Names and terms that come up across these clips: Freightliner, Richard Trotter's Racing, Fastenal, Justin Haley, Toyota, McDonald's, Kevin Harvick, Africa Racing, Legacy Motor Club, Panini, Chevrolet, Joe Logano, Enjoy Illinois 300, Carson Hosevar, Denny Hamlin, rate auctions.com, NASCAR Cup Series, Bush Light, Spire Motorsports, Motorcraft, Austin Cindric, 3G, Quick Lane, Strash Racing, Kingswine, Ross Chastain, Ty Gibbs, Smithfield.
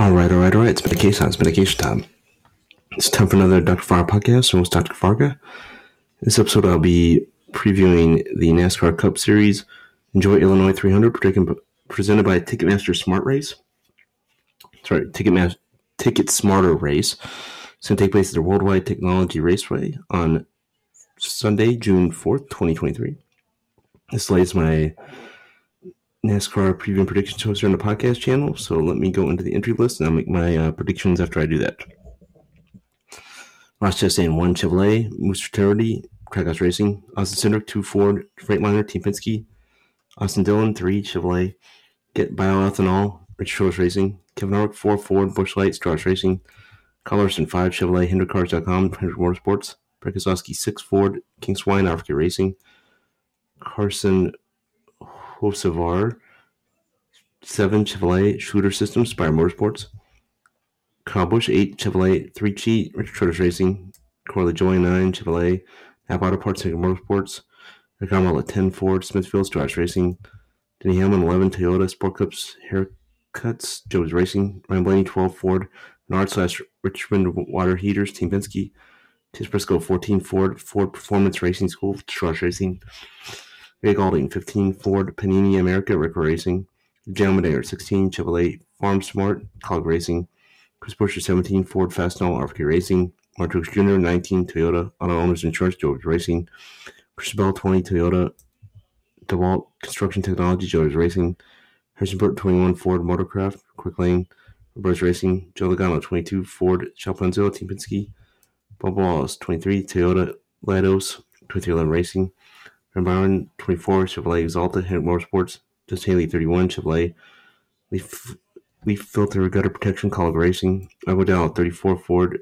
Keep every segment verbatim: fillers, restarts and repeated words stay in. All right, all right, all right. It's medication time. It's medication time. It's time for another Doctor Kavarga podcast. I'm with Doctor Kavarga. This episode, I'll be previewing the NASCAR Cup Series, Enjoy Illinois three hundred, presented by Ticketmaster Smart Race. Sorry, Ticketmaster Ticket Smarter Race. It's going to take place at the Worldwide Technology Raceway on Sunday, June fourth, twenty twenty-three. This lays my NASCAR preview and predictions host on the podcast channel, so let me go into the entry list and I'll make my uh, predictions after I do that. Rich Chess Racing one, Chevrolet, Moose Fraternity, Krakos Racing, Austin Cindric two, Ford, Freightliner, Team Penske, Austin Dillon three, Chevrolet, Get Bioethanol, Rich Chess Racing, Kevin Harvick four, Ford, Bush Light, Strash Racing, Collerson five, Chevrolet, HendrickCars dot com, American Motorsports, Krakosowski six, Ford, Kingswine, Africa Racing, Carson Hosevar seven, Chevrolet, Shooter Systems, Spire Motorsports, Kyle Busch eight, Chevrolet, three G, Richard Trotter's Racing, Corley Joy nine, Chevrolet, App Auto Parts, American Motorsports, Rick Armel ten, Ford, Smithfield, Strash Racing, Denny Hamlin eleven, Toyota, Sport Clips Haircuts, George Racing, Ryan Blaney twelve, Ford, Menard slash Richmond Water Heaters, Team Penske, Chase Briscoe fourteen, Ford, Ford Performance Racing School, Strash Racing, Greg Alding fifteen, Ford, Panini America, Record Racing, Jam Medayer sixteen, Chevrolet, Farm Smart, Cog Racing, Chris Buescher seventeen, Ford, Fastenal, R F K Racing, Martrix Junior nineteen, Toyota, Auto Owners Insurance, George Racing, Chris Bell twenty, Toyota, DeWalt Construction Technology, George Racing, Harrison Burton twenty-one, Ford, Motorcraft, Quick Lane, Roberts Racing, Joe Logano twenty-two, Ford, Chalpenzo, Team Penske, Bob Wallace twenty-three, Toyota, Lados, twenty-three eleven Racing, Aaron Byron twenty-four, Chevrolet, Exalta, Hendrick Motorsports, Justin Haley thirty-one, Chevrolet, Leaf Leaf Filter Gutter Protection, College Racing, Evo Dow thirty-four, Ford,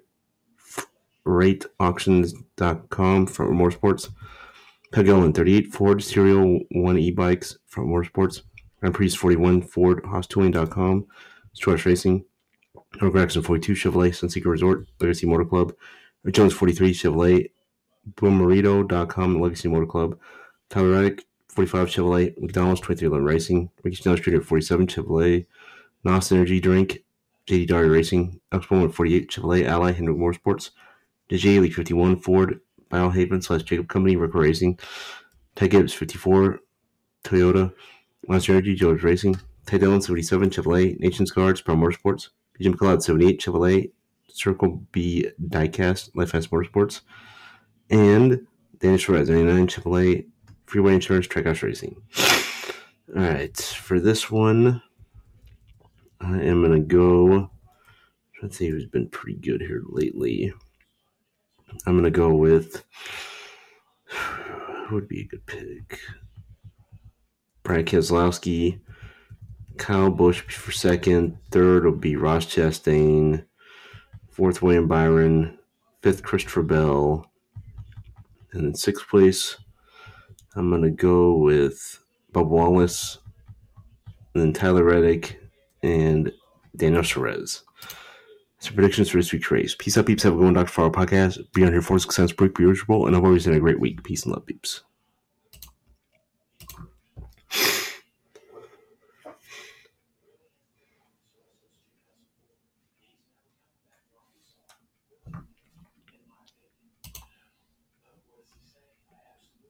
Rate Auctions dot com, Front Motorsports, Peg Ellen thirty-eight, Ford, Serial one E-Bikes, Front Motorsports, Grand Prix forty-one, Ford, Hostooling dot com, Strash Racing, Eric Jackson forty-two, Chevrolet, Sunseeker Resort, Legacy Motor Club, Rich Jones forty-three, Chevrolet, Boomerito dot com, Legacy Motor Club, Tyler Reddick forty-five, Chevrolet, McDonald's twenty-three eleven Racing, Ricky Stenhouse Junior forty-seven, Chevrolet, N O S Energy Drink, J D Dart Racing, X one forty-eight, Chevrolet, Ally, Hendrick Motorsports, D J League fifty-one, Ford, Biohaven slash Jacob Company, Record Racing, Ty Gibbs fifty-four, Toyota, Monster Energy, George Racing, Ty Dillon seventy-seven, Chevrolet, Nations Guards, Pro Motorsports, B J McLeod seventy-eight, Chevrolet, Circle B Diecast, Life Fast Motorsports, and Danish Suarez ninety-nine, Chevrolet, Freeway Insurance, Trackhouse Racing. All right, for this one, I am going to go, let's see who's been pretty good here lately. I'm going to go with, who would be a good pick? Brad Keselowski, Kyle Busch for second, third will be Ross Chastain, fourth William Byron, fifth Christopher Bell, and in sixth place, I'm going to go with Bob Wallace, and then Tyler Reddick, and Daniel Suarez. That's your predictions for this week's race. Peace out, peeps. Have a good one, Doctor Kavarga podcast. Be on here for six cents, break, be reachable, and I've always had a great week. Peace and love, peeps.